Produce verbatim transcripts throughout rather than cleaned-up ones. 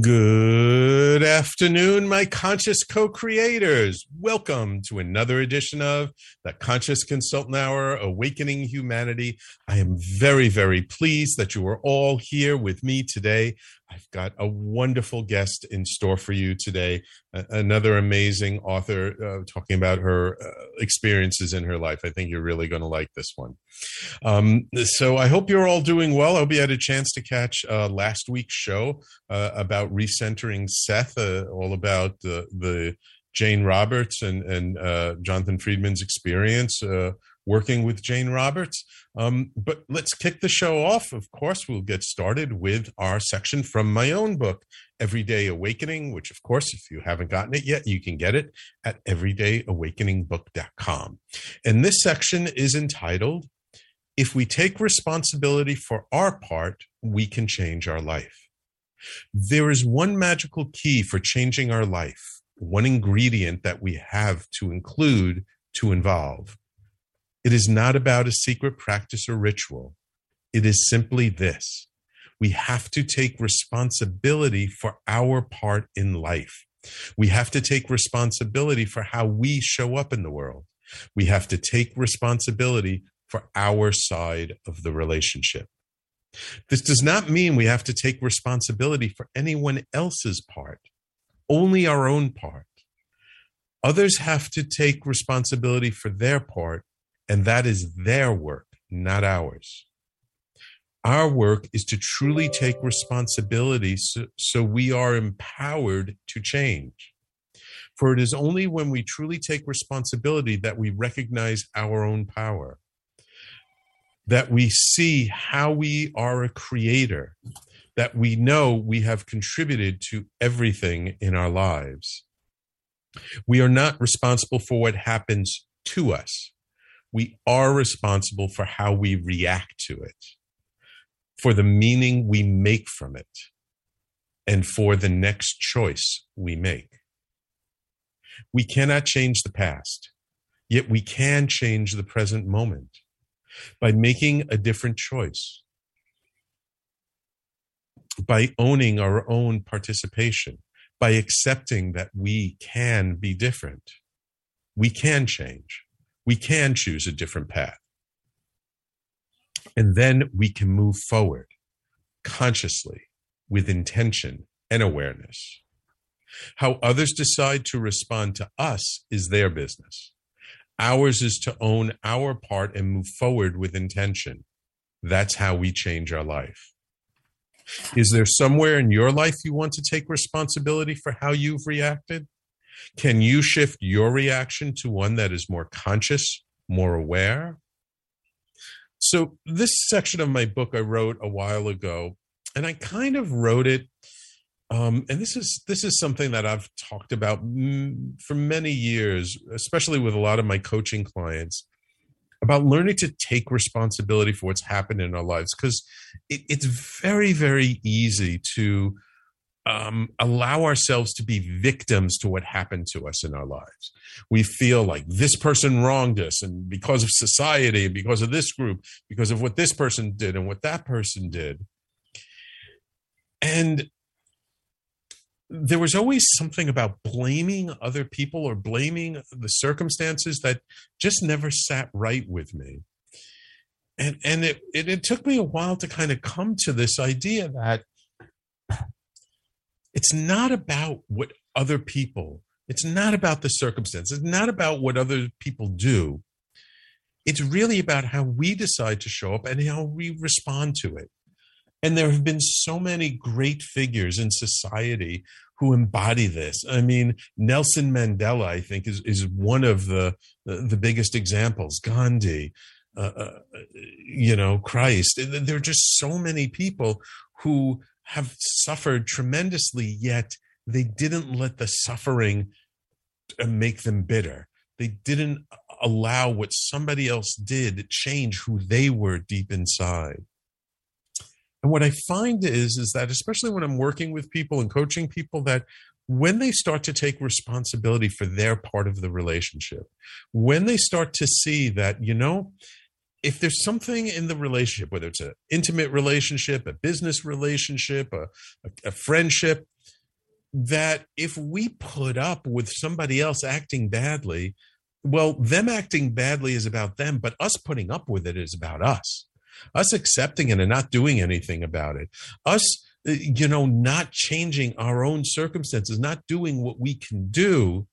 Good afternoon, my conscious co-creators. Welcome to another edition of The Conscious Consultant Hour, Awakening Humanity. I am very, very pleased that you are all here with me today. I've got a wonderful guest in store for you today, another amazing author uh, talking about her uh, experiences in her life. I think you're really going to like this one. Um, so I hope you're all doing well. I hope you had a chance to catch uh, last week's show uh, about recentering Seth, uh, all about the, the Jane Roberts and, and uh, Jonathan Friedman's experience uh, working with Jane Roberts. Um, but let's kick the show off. Of course, we'll get started with our section from my own book, Everyday Awakening, which, of course, if you haven't gotten it yet, you can get it at everyday awakening book dot com. And this section is entitled, If We Take Responsibility for Our Part, We Can Change Our Life. There is one magical key for changing our life, one ingredient that we have to include to involve. It is not about a secret practice or ritual. It is simply this. We have to take responsibility for our part in life. We have to take responsibility for how we show up in the world. We have to take responsibility for our side of the relationship. This does not mean we have to take responsibility for anyone else's part, only our own part. Others have to take responsibility for their part, and that is their work, not ours. Our work is to truly take responsibility so, so we are empowered to change. For it is only when we truly take responsibility that we recognize our own power, that we see how we are a creator, that we know we have contributed to everything in our lives. We are not responsible for what happens to us. We are responsible for how we react to it, for the meaning we make from it, and for the next choice we make. We cannot change the past, yet we can change the present moment by making a different choice, by owning our own participation, by accepting that we can be different. We can change. We can choose a different path. And then we can move forward consciously with intention and awareness. How others decide to respond to us is their business. Ours is to own our part and move forward with intention. That's how we change our life. Is there somewhere in your life you want to take responsibility for how you've reacted? Can you shift your reaction to one that is more conscious, more aware? So this section of my book I wrote a while ago, and I kind of wrote it, um, and this is this is something that I've talked about m- for many years, especially with a lot of my coaching clients, about learning to take responsibility for what's happened in our lives, because it, it's very, very easy to Um, allow ourselves to be victims to what happened to us in our lives. We feel like this person wronged us, and because of society, and because of this group, because of what this person did and what that person did. And there was always something about blaming other people or blaming the circumstances that just never sat right with me. And, and it, it, it took me a while to kind of come to this idea that it's not about what other people, it's not about the circumstances, it's not about what other people do. It's really about how we decide to show up and how we respond to it. And there have been so many great figures in society who embody this. I mean, Nelson Mandela, I think, is, is one of the, the, the biggest examples. Gandhi, uh, uh, you know, Christ. There are just so many people who have suffered tremendously, yet they didn't let the suffering make them bitter. They didn't allow what somebody else did change who they were deep inside. And what I find is, is that, especially when I'm working with people and coaching people, that when they start to take responsibility for their part of the relationship, when they start to see that, you know, if there's something in the relationship, whether it's an intimate relationship, a business relationship, a, a, a friendship, that if we put up with somebody else acting badly, well, them acting badly is about them, but us putting up with it is about us. Us accepting it and not doing anything about it. Us, you know, not changing our own circumstances, not doing what we can do.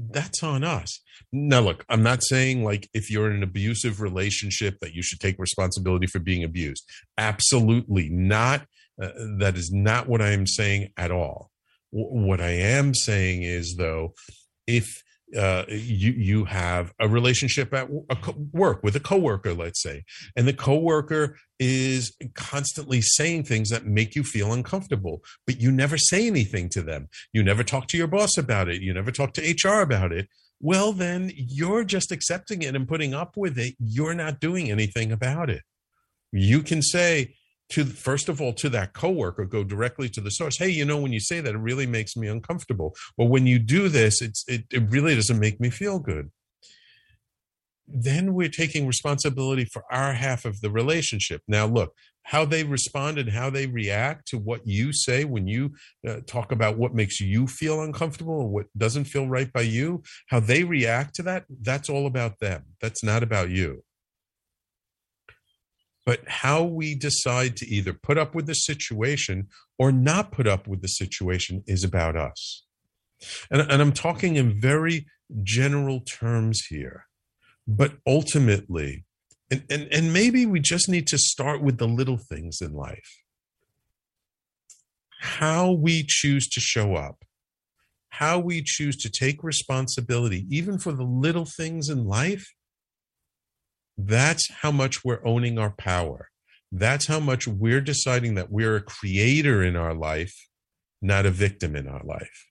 That's on us. Now, look, I'm not saying, like, if you're in an abusive relationship that you should take responsibility for being abused. Absolutely not. Uh, that is not what I am saying at all. W- what I am saying is, though, if uh, you you have a relationship at w- a co- work with a coworker, let's say, and the coworker is constantly saying things that make you feel uncomfortable, but you never say anything to them. You never talk to your boss about it. You never talk to H R about it. Well, then you're just accepting it and putting up with it. You're not doing anything about it. You can say to, first of all, to that coworker, go directly to the source. Hey, you know, when you say that, it really makes me uncomfortable. Or when you do this, it's, it, it really doesn't make me feel good. Then we're taking responsibility for our half of the relationship. Now, look, how they respond and how they react to what you say when you uh, talk about what makes you feel uncomfortable or what doesn't feel right by you, how they react to that, that's all about them. That's not about you. But how we decide to either put up with the situation or not put up with the situation is about us. And, and I'm talking in very general terms here. But ultimately, and, and, and maybe we just need to start with the little things in life. How we choose to show up, how we choose to take responsibility, even for the little things in life, that's how much we're owning our power. That's how much we're deciding that we're a creator in our life, not a victim in our life.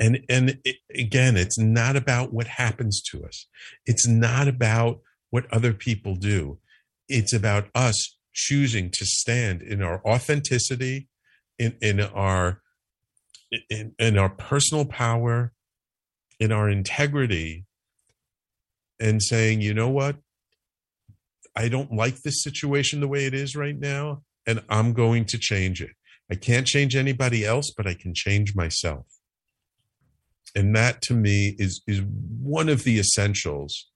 And and it, again, it's not about what happens to us. It's not about what other people do. It's about us choosing to stand in our authenticity, in, in our in, in our personal power, in our integrity, and saying, you know what? I don't like this situation the way it is right now, and I'm going to change it. I can't change anybody else, but I can change myself. And that, to me, is, is one of the essentials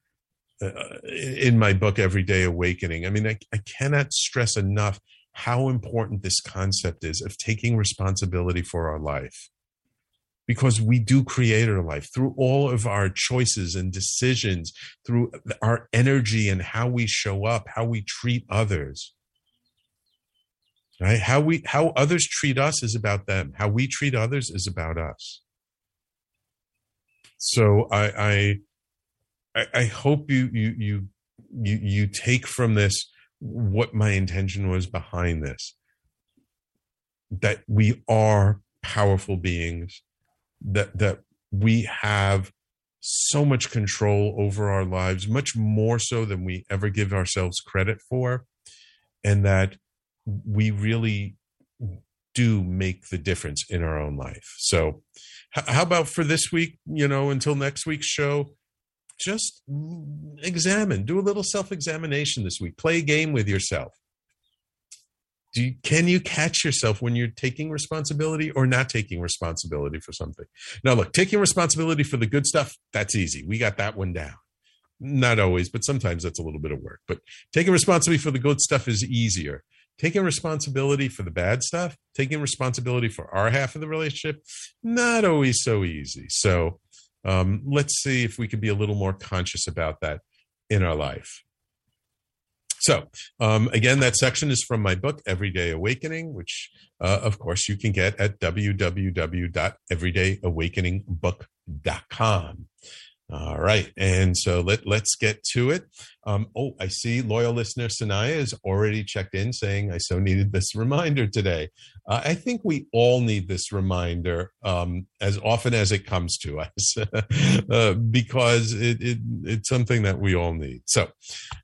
uh, in my book, Everyday Awakening. I mean, I, I cannot stress enough how important this concept is of taking responsibility for our life, because we do create our life through all of our choices and decisions, through our energy and how we show up, how we treat others. Right? How we, how others treat us is about them. How we treat others is about us. So I, I, I hope you, you, you, you, you take from this what my intention was behind this, that we are powerful beings, that, that we have so much control over our lives, much more so than we ever give ourselves credit for, and that we really do make the difference in our own life. So how about for this week, you know, until next week's show, just examine, do a little self-examination this week. Play a game with yourself. Do you, can you catch yourself when you're taking responsibility or not taking responsibility for something? Now, look, taking responsibility for the good stuff, that's easy. We got that one down. Not always, but sometimes that's a little bit of work. But taking responsibility for the good stuff is easier. Taking responsibility for the bad stuff, taking responsibility for our half of the relationship, not always so easy. So um, let's see if we can be a little more conscious about that in our life. So um, again, that section is from my book, Everyday Awakening, which uh, of course you can get at w w w dot everyday awakening book dot com. All right. And so let, let's get to it. Um, oh, I see loyal listener Sanaya has already checked in saying, I so needed this reminder today. Uh, I think we all need this reminder um, as often as it comes to us uh, because it, it it's something that we all need. So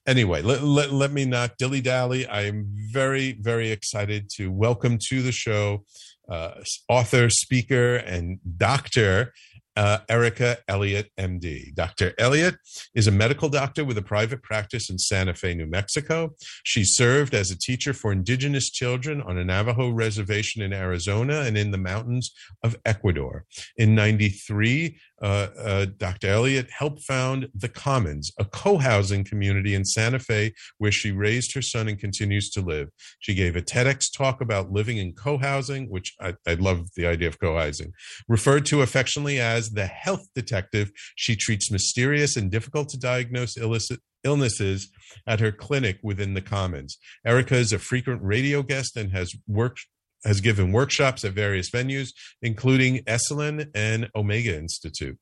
anyway, let, let, let me not dilly-dally. I'm very, very excited to welcome to the show uh, author, speaker, and doctor, Uh, Erica Elliott, M D. Doctor Elliott is a medical doctor with a private practice in Santa Fe, New Mexico. She served as a teacher for indigenous children on a Navajo reservation in Arizona and in the mountains of Ecuador. In ninety-three, uh, uh, Doctor Elliott helped found The Commons, a co-housing community in Santa Fe where she raised her son and continues to live. She gave a TEDx talk about living in co-housing, which I, I love the idea of co-housing, referred to affectionately as the health detective. She treats mysterious and difficult to diagnose illicit illnesses at her clinic within the Commons. Erica is a frequent radio guest and has worked has given workshops at various venues, including Esalen and Omega Institute.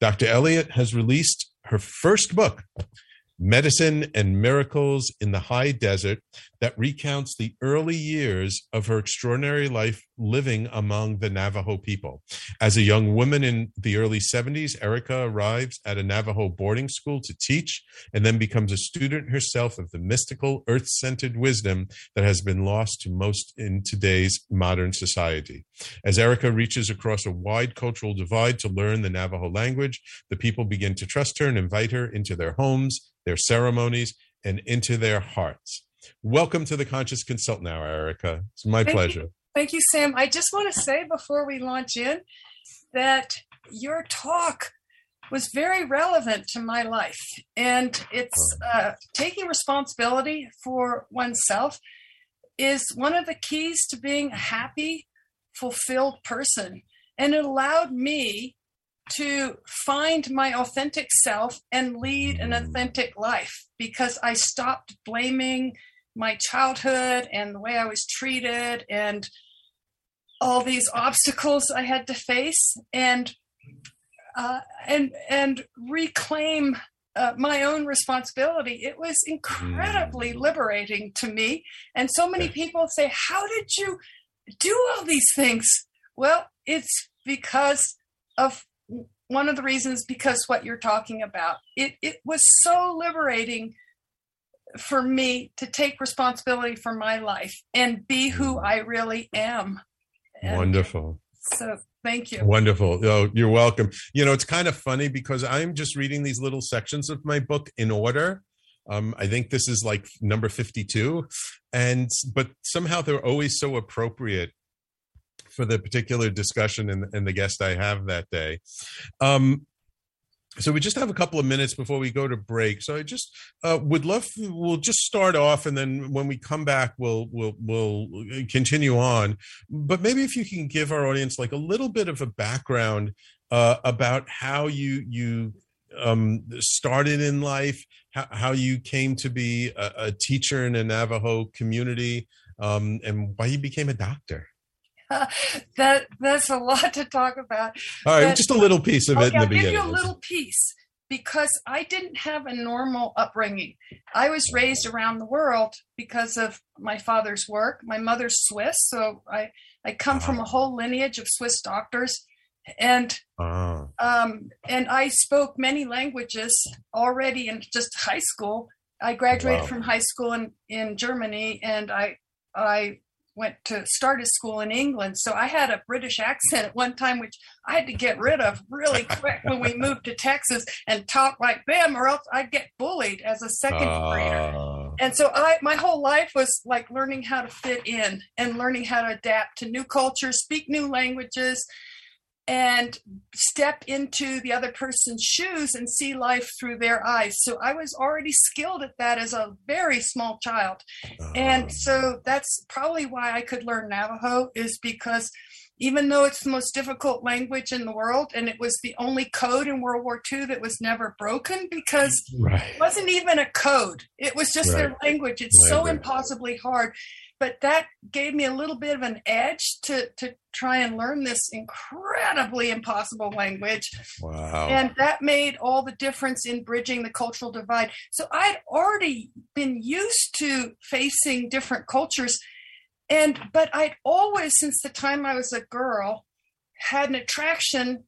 Doctor Elliott has released her first book, Medicine and Miracles in the High Desert, that recounts the early years of her extraordinary life living among the Navajo people. As a young woman in the early seventies, Erica arrives at a Navajo boarding school to teach and then becomes a student herself of the mystical, earth-centered wisdom that has been lost to most in today's modern society. As Erica reaches across a wide cultural divide to learn the Navajo language, the people begin to trust her and invite her into their homes, their ceremonies, and into their hearts. Welcome to the Conscious Consultant Hour, Erica. It's my Thank pleasure. You. Thank you, Sam. I just want to say before we launch in that your talk was very relevant to my life. And it's uh, taking responsibility for oneself is one of the keys to being a happy, fulfilled person. And it allowed me to find my authentic self and lead an authentic life because I stopped blaming my childhood and the way I was treated and all these obstacles I had to face and uh, and and reclaim uh, my own responsibility. It was incredibly liberating to me. And so many people say, "How did you do all these things?" Well, it's because of one of the reasons, because what you're talking about, it it was so liberating for me to take responsibility for my life and be who I really am. And wonderful. So thank you. Wonderful. Oh, you're welcome. You know, it's kind of funny because I'm just reading these little sections of my book in order. Um, I think this is like number fifty-two, and but somehow they're always so appropriate for the particular discussion and, and the guest I have that day. Um, so we just have a couple of minutes before we go to break. So I just uh, would love, we'll just start off and then when we come back, we'll, we'll, we'll continue on. But maybe if you can give our audience like a little bit of a background uh, about how you, you um, started in life, how, how you came to be a, a teacher in a Navajo community um, and why you became a doctor. that that's a lot to talk about. All right, but just a little piece of it okay, in the I'll beginning. I'll give you a little piece, because I didn't have a normal upbringing. I was raised around the world because of my father's work. My mother's Swiss, so I, I come uh-huh. from a whole lineage of Swiss doctors. And uh-huh. um, and I spoke many languages already in just high school. I graduated wow. from high school in, in Germany, and I I went to started school in England. So I had a British accent at one time, which I had to get rid of really quick when we moved to Texas, and talk like them, or else I'd get bullied as a second uh, grader. And so I, my whole life was like learning how to fit in and learning how to adapt to new cultures, speak new languages, and step into the other person's shoes and see life through their eyes. So I was already skilled at that as a very small child. Uh-huh. And so that's probably why I could learn Navajo, is because even though it's the most difficult language in the world, and it was the only code in World War Two that was never broken, because right. it wasn't even a code. It was just right. their language. It's right. so impossibly hard. But that gave me a little bit of an edge to, to try and learn this incredibly impossible language. Wow. And that made all the difference in bridging the cultural divide. So I'd already been used to facing different cultures. And but I'd always, since the time I was a girl, had an attraction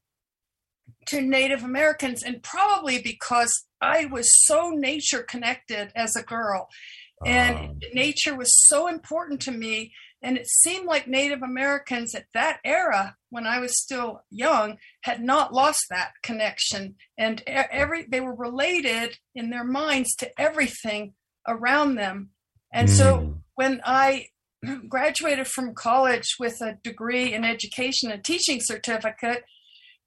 to Native Americans, and probably because I was so nature connected as a girl. And um, nature was so important to me. And it seemed like Native Americans at that era, when I was still young, had not lost that connection. And every they were related in their minds to everything around them. And mm. so when I graduated from college with a degree in education and teaching certificate,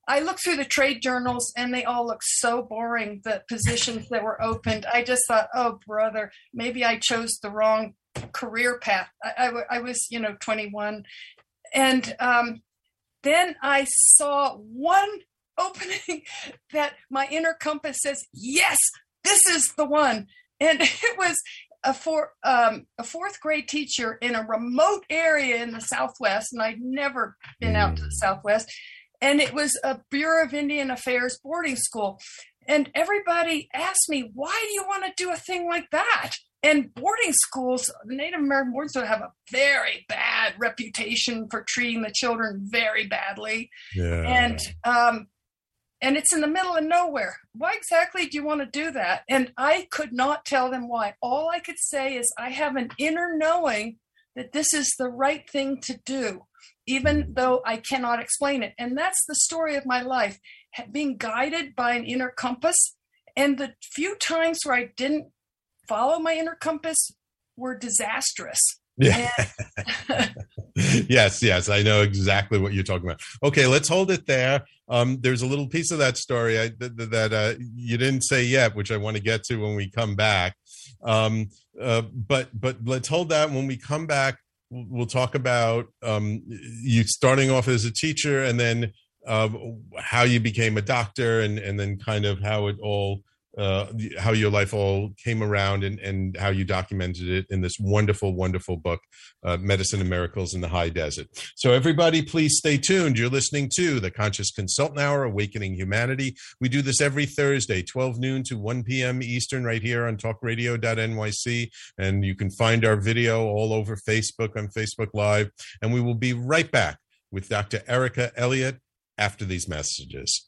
I looked through the trade journals, and they all looked so boring, the positions that were opened. I just thought, oh, brother, maybe I chose the wrong career path. I, I, I was, you know, twenty-one. And um, then I saw one opening that my inner compass says, yes, this is the one. And it was a, four, um, a fourth grade teacher in a remote area in the Southwest, and I'd never been out to the Southwest. And it was a Bureau of Indian Affairs boarding school. And everybody asked me, why do you want to do a thing like that? And boarding schools, the Native American boarding schools, have a very bad reputation for treating the children very badly. Yeah. And um, and it's in the middle of nowhere. Why exactly do you want to do that? And I could not tell them why. All I could say is I have an inner knowing that this is the right thing to do, even though I cannot explain it. And that's the story of my life, being guided by an inner compass. And the few times where I didn't follow my inner compass were disastrous. Yeah. And- yes, yes. I know exactly what you're talking about. Okay, let's hold it there. Um, there's a little piece of that story I, th- th- that uh, you didn't say yet, which I want to get to when we come back. Um, uh, but but let's hold that. When we come back, we'll talk about um, you starting off as a teacher, and then uh, how you became a doctor, and, and then kind of how it all, uh, how your life all came around, and, and how you documented it in this wonderful, wonderful book, uh, Medicine and Miracles in the High Desert. So everybody, please stay tuned. You're listening to The Conscious Consultant Hour, Awakening Humanity. We do this every Thursday, twelve noon to one p.m. Eastern, right here on talk radio dot n y c. And you can find our video all over Facebook, on Facebook Live. And we will be right back with Doctor Erica Elliott after these messages.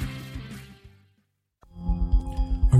Are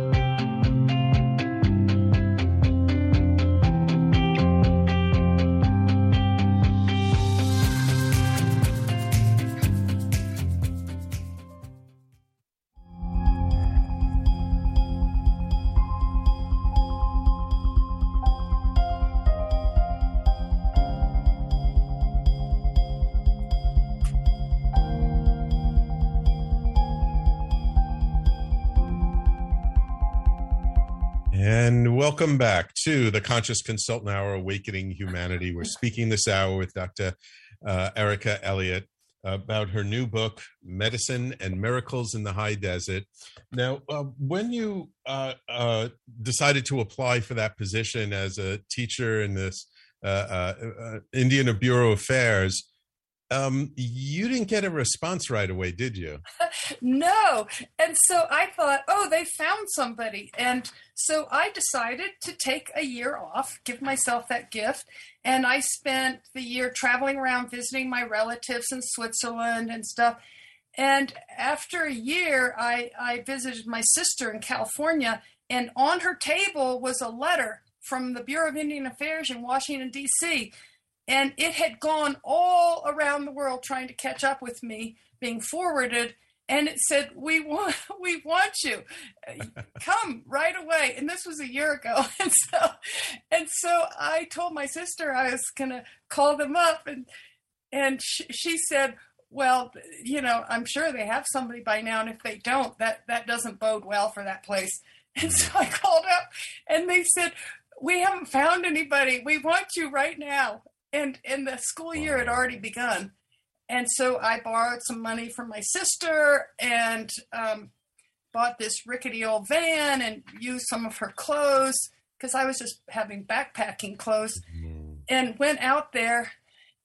And welcome back to the Conscious Consultant Hour, Awakening Humanity. We're speaking this hour with Doctor Uh, Erica Elliott about her new book, Medicine and Miracles in the High Desert. Now, uh, when you uh, uh, decided to apply for that position as a teacher in this uh, uh, uh, Indian Bureau of Affairs, Um, you didn't get a response right away, did you? No. And so I thought, oh, they found somebody. And so I decided to take a year off, give myself that gift. And I spent the year traveling around, visiting my relatives in Switzerland and stuff. And after a year, I, I visited my sister in California, and on her table was a letter from the Bureau of Indian Affairs in Washington, D C, and it had gone all around the world trying to catch up with me, being forwarded. And it said, we want, we want you. Come right away. And this was a year ago. And so, and so I told my sister I was going to call them up. And and she, she said, well, you know, I'm sure they have somebody by now. And if they don't, that, that doesn't bode well for that place. And so I called up and they said, we haven't found anybody. We want you right now. And and the school year had already begun. And so I borrowed some money from my sister and um, bought this rickety old van and used some of her clothes because I was just having backpacking clothes, and went out there.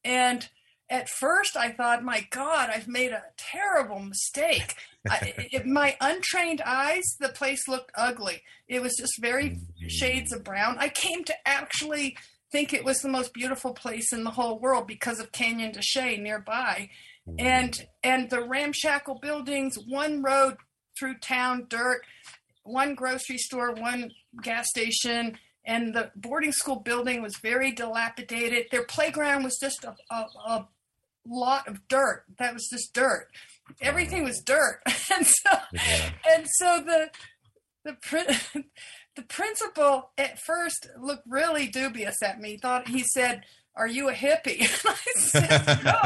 And at first I thought, my God, I've made a terrible mistake. I, it, my untrained eyes, the place looked ugly. It was just very shades of brown. I came to actually think it was the most beautiful place in the whole world because of Canyon de Chelly nearby, and and the ramshackle buildings, one road through town, dirt, one grocery store, one gas station, and the boarding school building was very dilapidated. Their playground was just a, a, a lot of dirt. That was just dirt. Everything was dirt, and so yeah. and so the the. The principal at first looked really dubious at me. Thought he said, "Are you a hippie?" And I said, "No,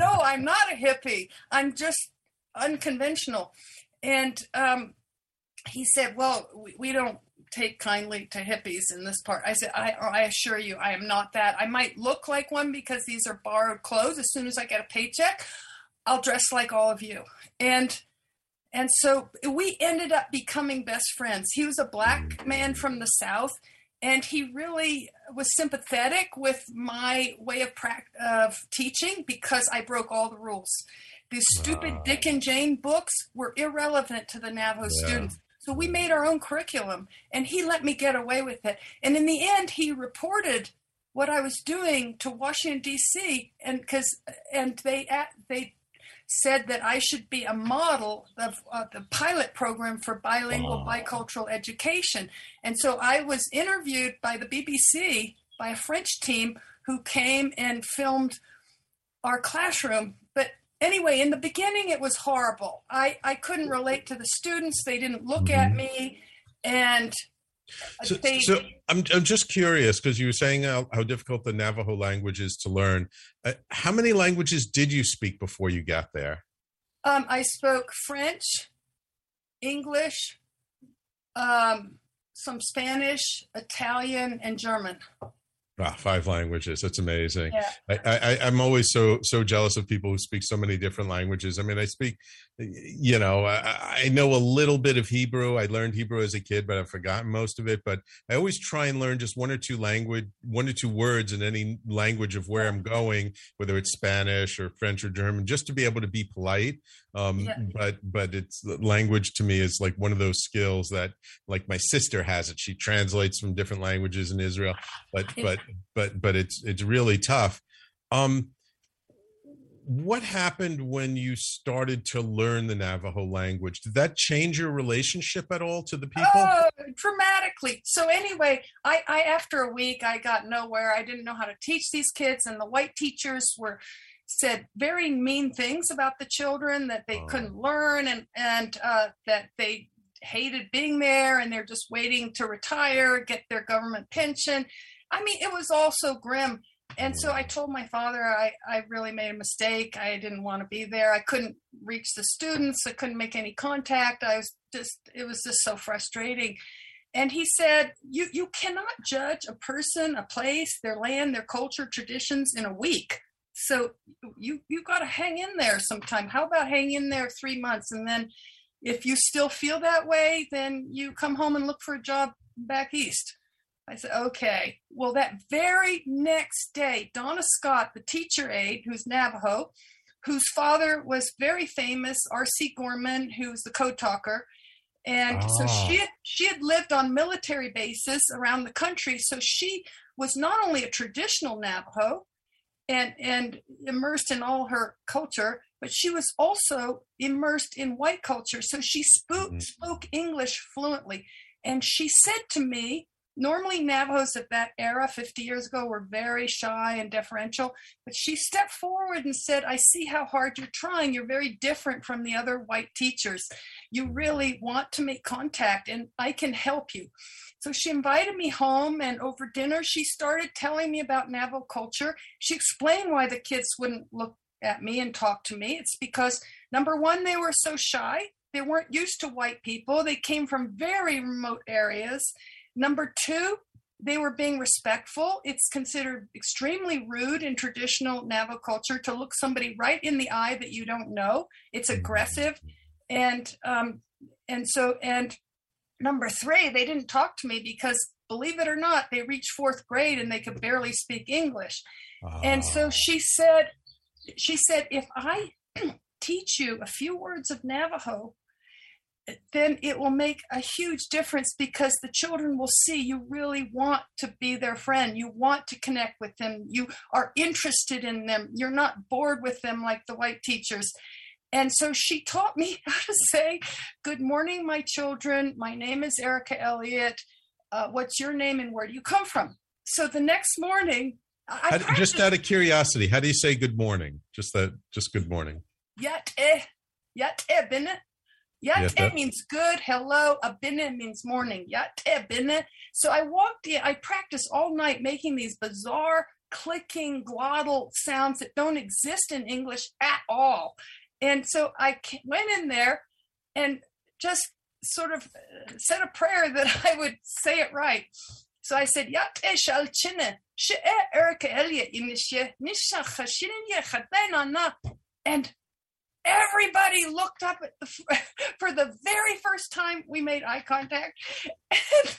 no, I'm not a hippie. I'm just unconventional." And um, he said, "Well, we, we don't take kindly to hippies in this part." I said, I, "I assure you, I am not that. I might look like one because these are borrowed clothes. As soon as I get a paycheck, I'll dress like all of you." And And so we ended up becoming best friends. He was a black man from the South, and he really was sympathetic with my way of pract- of teaching because I broke all the rules. These stupid wow. Dick and Jane books were irrelevant to the Navajo yeah. students. So we made our own curriculum, and he let me get away with it. And in the end, he reported what I was doing to Washington, D C, and, 'cause, and they they. said that I should be a model of uh, the pilot program for bilingual, bicultural education. And so I was interviewed by the B B C, by a French team who came and filmed our classroom. But anyway, in the beginning, it was horrible. I, I couldn't relate to the students. They didn't look mm-hmm. at me. And so, they, so I'm I'm just curious, because you were saying how, how difficult the Navajo language is to learn. Uh, how many languages did you speak before you got there? Um, I spoke French, English, um, some Spanish, Italian, and German. Wow, five languages. That's amazing. Yeah. I, I, I'm always so so jealous of people who speak so many different languages. I mean, I speak, you know, I, I know a little bit of Hebrew. I learned Hebrew as a kid, but I've forgotten most of it. But I always try and learn just one or two language, one or two words in any language of where I'm going, whether it's Spanish or French or German, just to be able to be polite. Um, yeah. But but it's language to me is like one of those skills that, like, my sister has it. She translates from different languages in Israel, but but but but it's it's really tough. Um, what happened when you started to learn the Navajo language? Did that change your relationship at all to the people? Oh, dramatically. So anyway, I, I after a week I got nowhere. I didn't know how to teach these kids, and the white teachers were. Said very mean things about the children, that they oh. couldn't learn and and uh, that they hated being there, and they're just waiting to retire, get their government pension. I mean, it was all so grim. And so I told my father I, I really made a mistake. I didn't want to be there. I couldn't reach the students. I couldn't make any contact. I was just, it was just so frustrating. And he said, you, you cannot judge a person, a place, their land, their culture, traditions in a week. So you you got to hang in there sometime. How about hang in there three months? And then if you still feel that way, then you come home and look for a job back east. I said, okay. Well, that very next day, Donna Scott, the teacher aide, who's Navajo, whose father was very famous, R C Gorman, who's the code talker. And ah. so she had, she had lived on military bases around the country. So she was not only a traditional Navajo, And, and immersed in all her culture, but she was also immersed in white culture. So she spoke, spoke English fluently. And she said to me, normally Navajos at that era, fifty years ago, were very shy and deferential. But she stepped forward and said, I see how hard you're trying. You're very different from the other white teachers. You really want to make contact, and I can help you. So she invited me home, and over dinner, she started telling me about Navajo culture. She explained why the kids wouldn't look at me and talk to me. It's because, number one, they were so shy. They weren't used to white people. They came from very remote areas. Number two, they were being respectful. It's considered extremely rude in traditional Navajo culture to look somebody right in the eye that you don't know. It's aggressive. And, um, and so, and, number three, they didn't talk to me because, believe it or not, they reached fourth grade and they could barely speak English. Uh, and so she said, she said, if I teach you a few words of Navajo, then it will make a huge difference, because the children will see you really want to be their friend. You want to connect with them. You are interested in them. You're not bored with them like the white teachers. And so she taught me how to say, good morning, my children. My name is Erica Elliott. Uh, what's your name and where do you come from? So the next morning, I how, just out of curiosity, how do you say good morning? Just that, just good morning. Yate, yate bine. Yate, yate means good, hello. Abine means morning. Yate bine. So I walked in, I practiced all night making these bizarre clicking glottal sounds that don't exist in English at all. And so I went in there and just sort of said a prayer that I would say it right. So I said, Yate shal chine, she'e Erica Elliott inishe, nisha chashininye chatenana. And everybody looked up at the, for the very first time we made eye contact. And,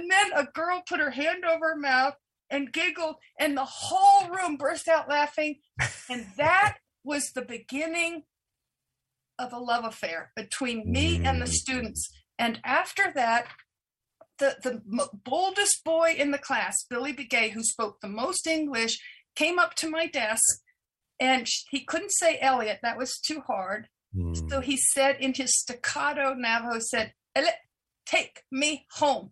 and then a girl put her hand over her mouth and giggled, and the whole room burst out laughing. And that was the beginning of a love affair between me and the students. And after that, the, the boldest boy in the class, Billy Begay, who spoke the most English, came up to my desk, and he couldn't say Elliot. That was too hard. Mm. So he said in his staccato Navajo, said, Elliot, take me home.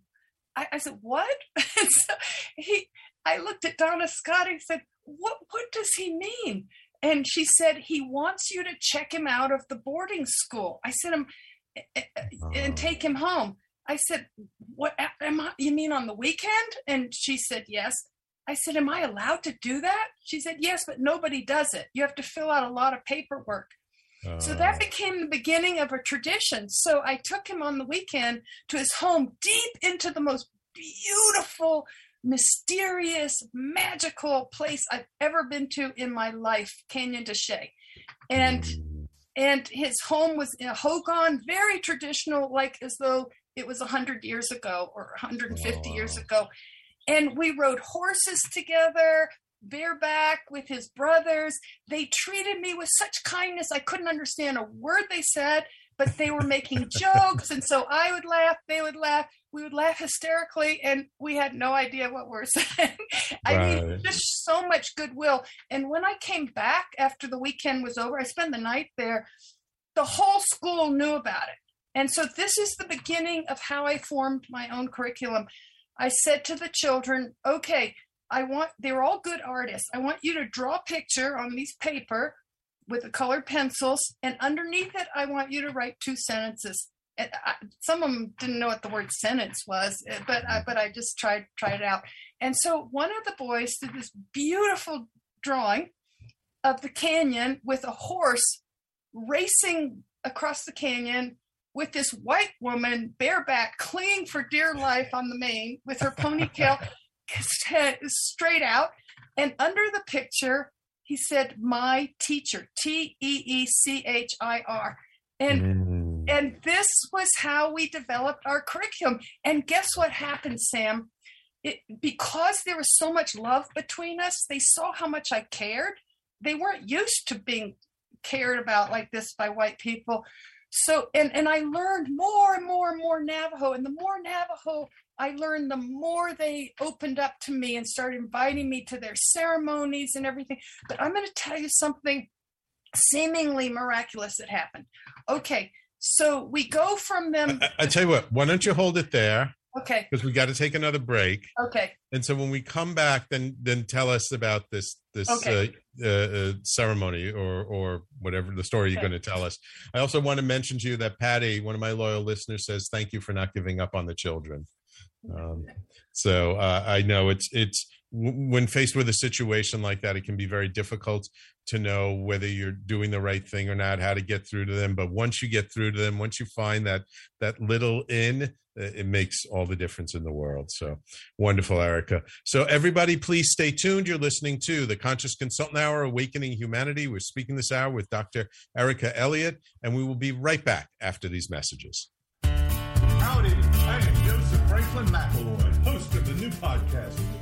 I, I said, what? And so he, I looked at Donna Scott and said, what, what does he mean? And she said, he wants you to check him out of the boarding school. I sent him oh. and take him home. I said, what am I, you mean on the weekend? And she said, yes. I said, am I allowed to do that? She said, yes, but nobody does it. You have to fill out a lot of paperwork. Uh, so that became the beginning of a tradition. So I took him on the weekend to his home, deep into the most beautiful, mysterious, magical place I've ever been to in my life, Canyon de Chelly. And, and his home was in a Hogan, very traditional, like as though it was one hundred years ago or one hundred fifty oh, wow. years ago. And we rode horses together, bareback with his brothers. They treated me with such kindness. I couldn't understand a word they said, but they were making jokes. And so I would laugh, they would laugh, we would laugh hysterically, and we had no idea what we were saying. I right. mean, just so much goodwill. And when I came back after the weekend was over, I spent the night there, the whole school knew about it. And so this is the beginning of how I formed my own curriculum. I said to the children, okay, I want, they were all good artists. I want you to draw a picture on these paper with the colored pencils. And underneath it, I want you to write two sentences. And I, some of them didn't know what the word sentence was, but I, but I just tried, tried it out. And so one of the boys did this beautiful drawing of the canyon with a horse racing across the canyon with this white woman bareback clinging for dear life on the mane with her ponytail straight out. And under the picture, he said, my teacher, T E E C H I R. And mm. and this was how we developed our curriculum. And guess what happened, Sam? It, because there was so much love between us, they saw how much I cared. They weren't used to being cared about like this by white people. So, and, and I learned more and more and more Navajo. And the more Navajo I learned, the more they opened up to me and started inviting me to their ceremonies and everything. But I'm going to tell you something seemingly miraculous that happened. Okay, so we go from them. I, I tell you what, why don't you hold it there? Okay. Because we got to take another break. Okay. And so when we come back, then then tell us about this this okay. uh, uh, ceremony or or whatever the story okay. you're going to tell us. I also want to mention to you that Patty, one of my loyal listeners, says thank you for not giving up on the children. Um, so uh, I know it's it's w- when faced with a situation like that, it can be very difficult to know whether you're doing the right thing or not, how to get through to them. But once you get through to them, once you find that that little in, it makes all the difference in the world. So wonderful, Erica. So everybody, please stay tuned. You're listening to The Conscious Consultant Hour, Awakening Humanity. We're speaking this hour with Doctor Erica Elliott, and we will be right back after these messages. Howdy, I am Joseph Franklin McElroy, host of the new podcast,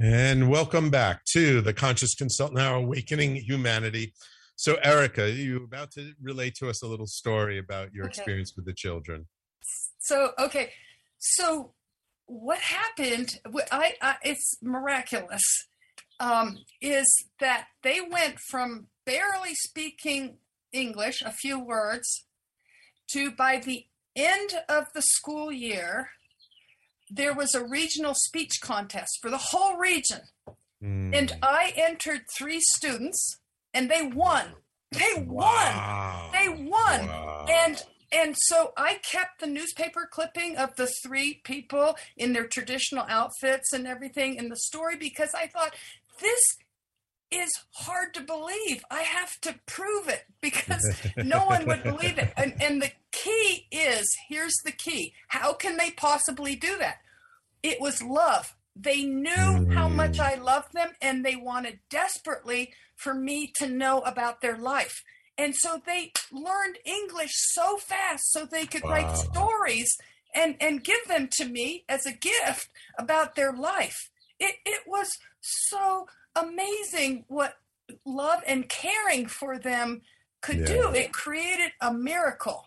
And welcome back to the Conscious Consultant Hour, Awakening Humanity. So, Erica, you were about to relate to us a little story about your okay. experience with the children. So, okay. So what happened, I, I, it's miraculous, um, is that they went from barely speaking English, a few words, to by the end of the school year, there was a regional speech contest for the whole region. Mm. And I entered three students and they won. They wow. won. They won. Wow. And And so I kept the newspaper clipping of the three people in their traditional outfits and everything in the story, because I thought, this is hard to believe. I have to prove it, because no one would believe it. And, and the key is, here's the key. How can they possibly do that? It was love. They knew mm. how much I loved them, and they wanted desperately for me to know about their life. And so they learned English so fast so they could wow. write stories and, and give them to me as a gift about their life. It it was so amazing what love and caring for them could yeah. do. It created a miracle.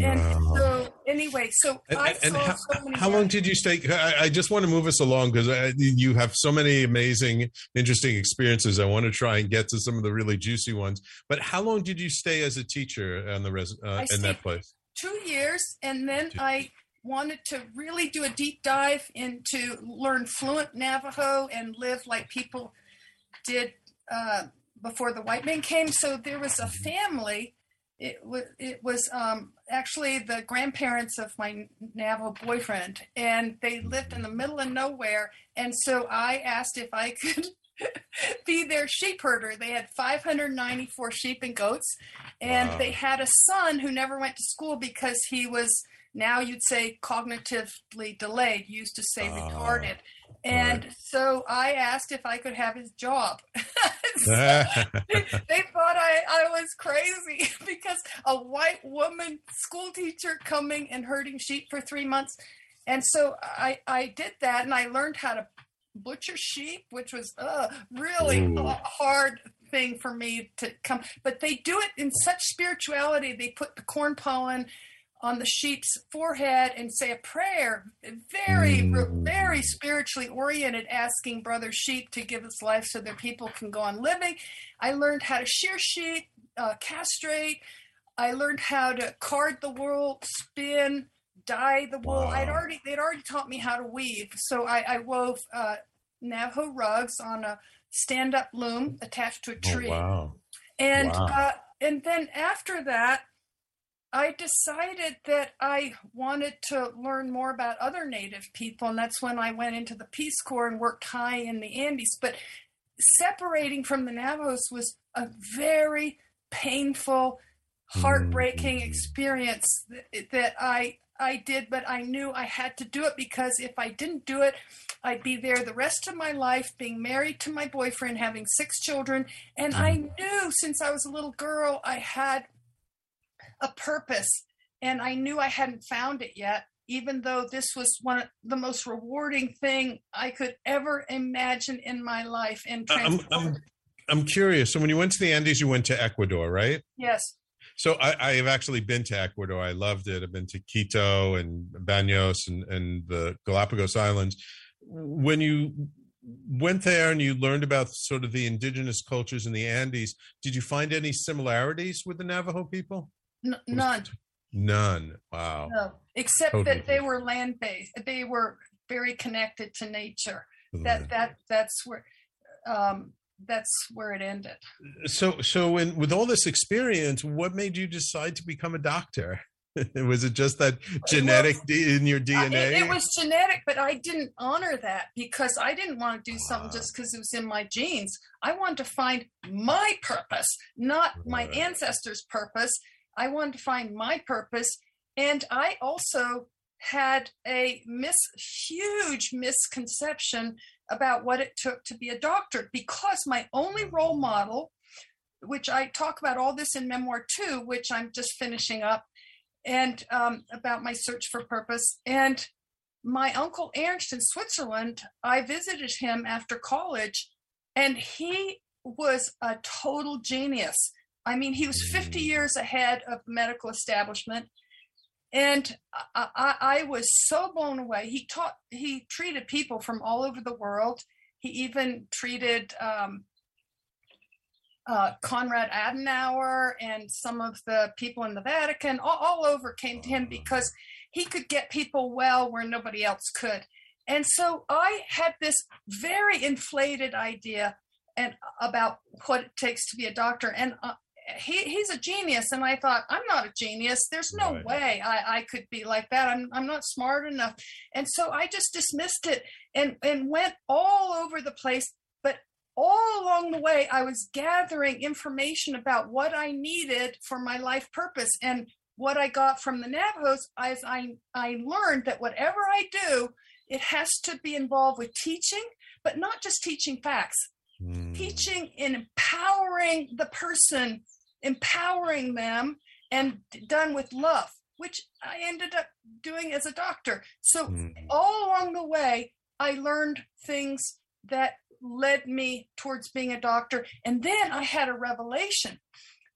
And wow. so anyway, so and, I and saw how, so many how long did you stay? I, I just want to move us along, because you have so many amazing, interesting experiences. I want to try and get to some of the really juicy ones. But how long did you stay as a teacher on the res, uh, in that place? Two years, and then two. I wanted to really do a deep dive into learn fluent Navajo and live like people did uh, before the white man came. So there was a family. It was, it was um, actually the grandparents of my Navajo boyfriend, and they lived in the middle of nowhere. And so I asked if I could be their sheep herder. They had five hundred ninety-four sheep and goats, and wow. they had a son who never went to school because he was, now you'd say cognitively delayed, used to say uh, retarded. And right. so I asked if I could have his job. So they, they thought I, I was crazy, because a white woman school teacher coming and herding sheep for three months. And so I, I did that, and I learned how to butcher sheep, which was uh, really Ooh. a hard thing for me to come. But they do it in such spirituality. They put the corn pollen on the sheep's forehead and say a prayer, very, mm. very spiritually oriented, asking brother sheep to give us life so their people can go on living. I learned how to shear sheep, uh, castrate. I learned how to card the wool, spin, dye the wool. Wow. I'd already, they'd already taught me how to weave. So I, I wove uh, Navajo rugs on a stand-up loom attached to a tree. Oh, wow. And, wow. Uh, and then after that, I decided that I wanted to learn more about other Native people, and that's when I went into the Peace Corps and worked high in the Andes. But separating from the Navajos was a very painful, heartbreaking mm-hmm. experience that, that I I did, but I knew I had to do it, because if I didn't do it, I'd be there the rest of my life, being married to my boyfriend, having six children, and I knew since I was a little girl I had a purpose, and I knew I hadn't found it yet, even though this was one of the most rewarding thing I could ever imagine in my life. And I'm, I'm, I'm curious. So when you went to the Andes, you went to Ecuador, right? Yes. So I, I have actually been to Ecuador. I loved it. I've been to Quito and Banos and, and the Galapagos Islands. When you went there and you learned about sort of the indigenous cultures in the Andes, did you find any similarities with the Navajo people? N- none. None. Wow. No. Except totally. that they were land-based. They were very connected to nature. That land. that that's where um, that's where it ended. So so in, with all this experience, what made you decide to become a doctor? Was it just that genetic was, d- in your D N A? It, it was genetic, but I didn't honor that, because I didn't want to do wow. something just because it was in my genes. I wanted to find my purpose, not right. my ancestors' purpose. I wanted to find my purpose, and I also had a mis- huge misconception about what it took to be a doctor, because my only role model, which I talk about all this in Memoir two, which I'm just finishing up, and um, about my search for purpose, and my uncle Ernst in Switzerland, I visited him after college, and he was a total genius. I mean, he was fifty years ahead of the medical establishment. And I, I, I was so blown away. He taught, he treated people from all over the world. He even treated um, uh, Konrad Adenauer and some of the people in the Vatican. All, all over came to him because he could get people well where nobody else could. And so I had this very inflated idea and about what it takes to be a doctor. And uh, he, he's a genius. And I thought, I'm not a genius. There's no right. way I, I could be like that. I'm I'm not smart enough. And so I just dismissed it and, and went all over the place. But all along the way, I was gathering information about what I needed for my life purpose. And what I got from the Navajos, I, I, I learned that whatever I do, it has to be involved with teaching, but not just teaching facts. Mm. Teaching and empowering the person, empowering them, and done with love, which I ended up doing as a doctor. So mm. all along the way, I learned things that led me towards being a doctor. And then I had a revelation.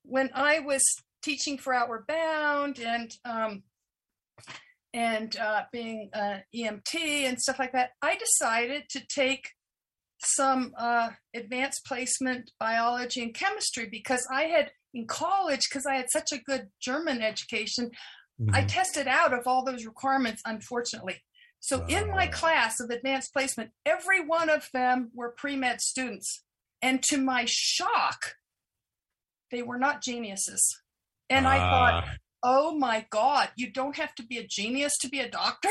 When I was teaching for Outward Bound and um, and uh, being an E M T and stuff like that, I decided to take some uh, advanced placement biology and chemistry because I had in college, because I had such a good German education, mm-hmm. I tested out of all those requirements, unfortunately. So wow. in my class of advanced placement, every one of them were pre-med students. And to my shock, they were not geniuses. And I thought, oh my God, you don't have to be a genius to be a doctor.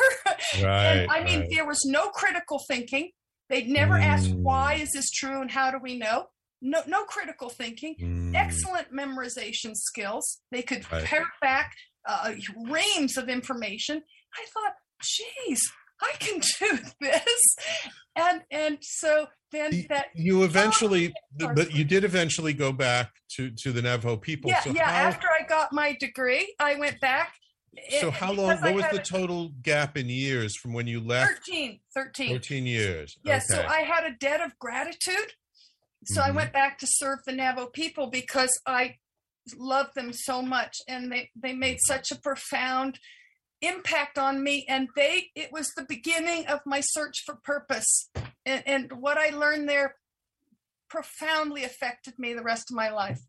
Right, and I mean, right. there was no critical thinking. They'd never mm. asked, why is this true and how do we know? No, no critical thinking, mm. excellent memorization skills. They could right. parrot back uh, reams of information. I thought, geez, I can do this. And and so then that you eventually, oh, but you did eventually go back to, to the Navajo people. Yeah, so yeah. How, after I got my degree, I went back. So it, how long, what I was the a, total gap in years from when you left? thirteen, thirteen. thirteen years. Yes, yeah, okay. So I had a debt of gratitude. So mm-hmm. I went back to serve the Navajo people because I loved them so much. And they, they made such a profound impact on me, and they it was the beginning of my search for purpose, and, and what I learned there profoundly affected me the rest of my life.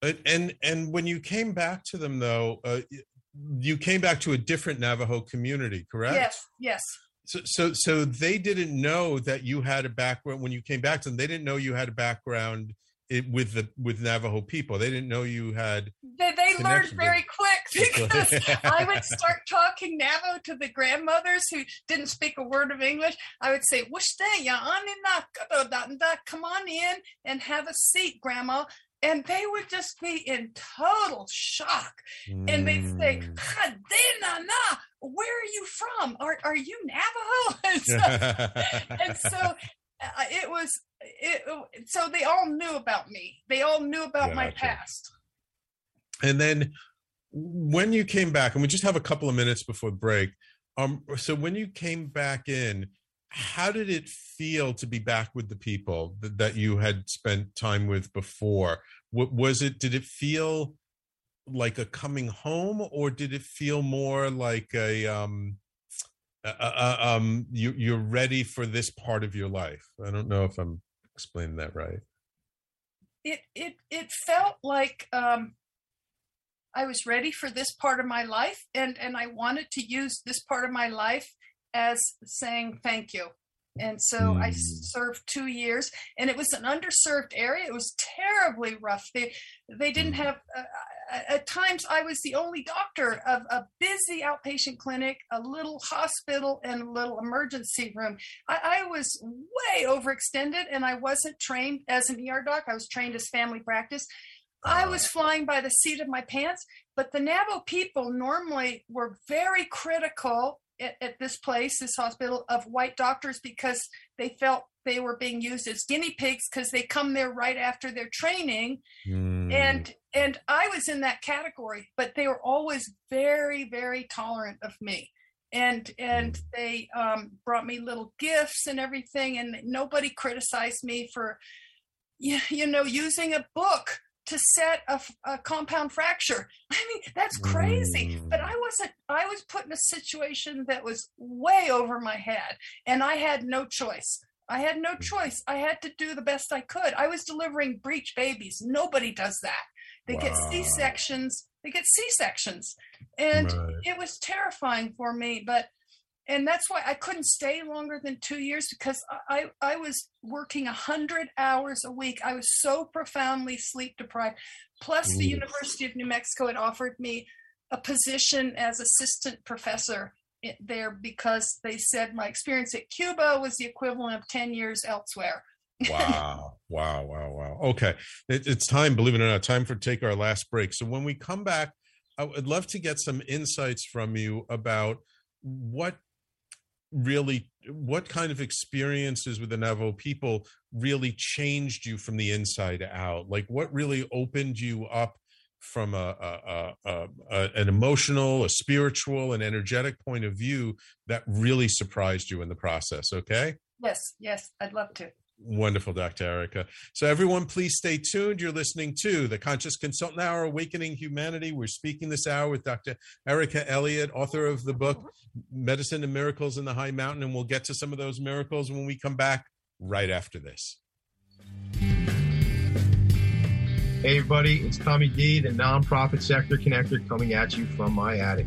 And and, and when you came back to them, though, uh, you came back to a different Navajo community, correct? Yes yes so so so they didn't know that you had a background when you came back to them. They didn't know you had a background It, with the with Navajo people. They didn't know you had. They, they learned very quick because I would start talking Navajo to the grandmothers who didn't speak a word of English. I would say, "Wishte ya anina, come on in and have a seat, Grandma," and they would just be in total shock, mm. and they'd say, "Hadena na, where are you from? Are are you Navajo?" And so, and so uh, it was. It, so they all knew about me. They all knew about gotcha. my past. And then when you came back, and we just have a couple of minutes before break. Um, so when you came back in, how did it feel to be back with the people that, that you had spent time with before? What was it? Did it feel like a coming home, or did it feel more like a, um, uh, uh, um, you, you're ready for this part of your life? I don't know if I'm explained that right. It it it felt like um, I was ready for this part of my life, and and I wanted to use this part of my life as saying thank you. And so mm. I served two years, and it was an underserved area. It was terribly rough. They they didn't have. Uh, at times, I was the only doctor of a busy outpatient clinic, a little hospital, and a little emergency room. I, I was way overextended, and I wasn't trained as an E R doc. I was trained as family practice. I was flying by the seat of my pants, but the Navajo people normally were very critical at, at this place, this hospital, of white doctors because they felt they were being used as guinea pigs because they come there right after their training. Mm. And and I was in that category, but they were always very, very tolerant of me. And and they um, brought me little gifts and everything, and nobody criticized me for, you know, using a book to set a, a compound fracture. I mean, that's crazy. But I wasn't, I was put in a situation that was way over my head, and I had no choice. I had no choice. I had to do the best I could. I was delivering breech babies. Nobody does that. They wow. get C-sections. They get C-sections. And right. it was terrifying for me. But, and that's why I couldn't stay longer than two years because I, I was working one hundred hours a week. I was so profoundly sleep deprived. Plus mm. the University of New Mexico had offered me a position as assistant professor there because they said my experience at Cuba was the equivalent of ten years elsewhere. Wow. Wow. Wow. Wow. Okay. It, it's time, believe it or not, time for take our last break. So when we come back, I would love to get some insights from you about what really, what kind of experiences with the Navajo people really changed you from the inside out? Like what really opened you up from a, a, a, a an emotional, a spiritual, an energetic point of view that really surprised you in the process, okay? Yes, yes, I'd love to. Wonderful, Doctor Erica. So everyone, please stay tuned. You're listening to The Conscious Consultant Hour, Awakening Humanity. We're speaking this hour with Doctor Erica Elliott, author of the book, Medicine and Miracles in the High Mountain, and we'll get to some of those miracles when we come back right after this. Hey everybody, it's Tommy D, the Nonprofit Sector Connector, coming at you from my attic.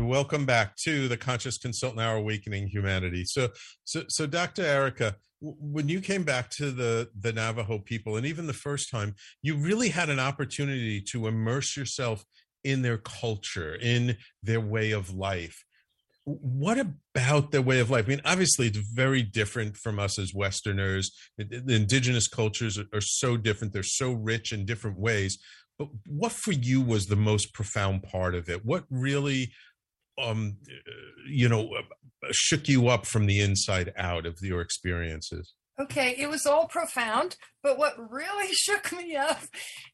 Welcome back to The Conscious Consultant Hour, Awakening Humanity. So, so, so Doctor Erica, when you came back to the, the Navajo people, and even the first time, you really had an opportunity to immerse yourself in their culture, in their way of life. What about their way of life? I mean, obviously, it's very different from us as Westerners. The indigenous cultures are so different. They're so rich in different ways. But what for you was the most profound part of it? What really... Um, you know, shook you up from the inside out of your experiences? Okay, it was all profound, but what really shook me up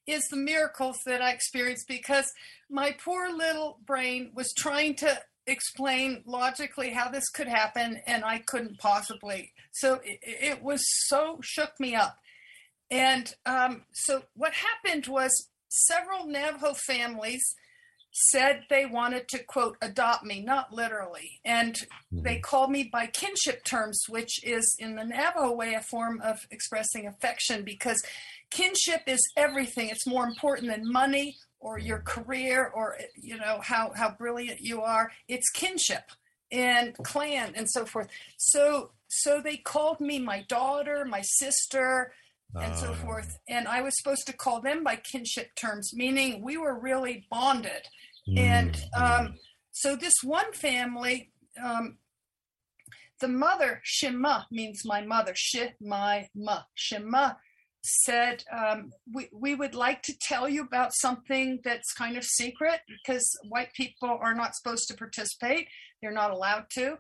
is the miracles that I experienced, because my poor little brain was trying to explain logically how this could happen, and I couldn't possibly. So it, it was so shook me up. And um, so what happened was several Navajo families said they wanted to, quote, adopt me, not literally. And they called me by kinship terms, which is in the Navajo way, a form of expressing affection, because kinship is everything. It's more important than money or your career or, you know, how, how brilliant you are. It's kinship and clan and so forth. So So they called me my daughter, my sister, and oh. so forth. And I was supposed to call them by kinship terms, meaning we were really bonded. Mm. And um, so this one family, um, the mother, Shema, means my mother, She-my-ma. Shema said, um, we, we would like to tell you about something that's kind of secret because white people are not supposed to participate. They're not allowed to.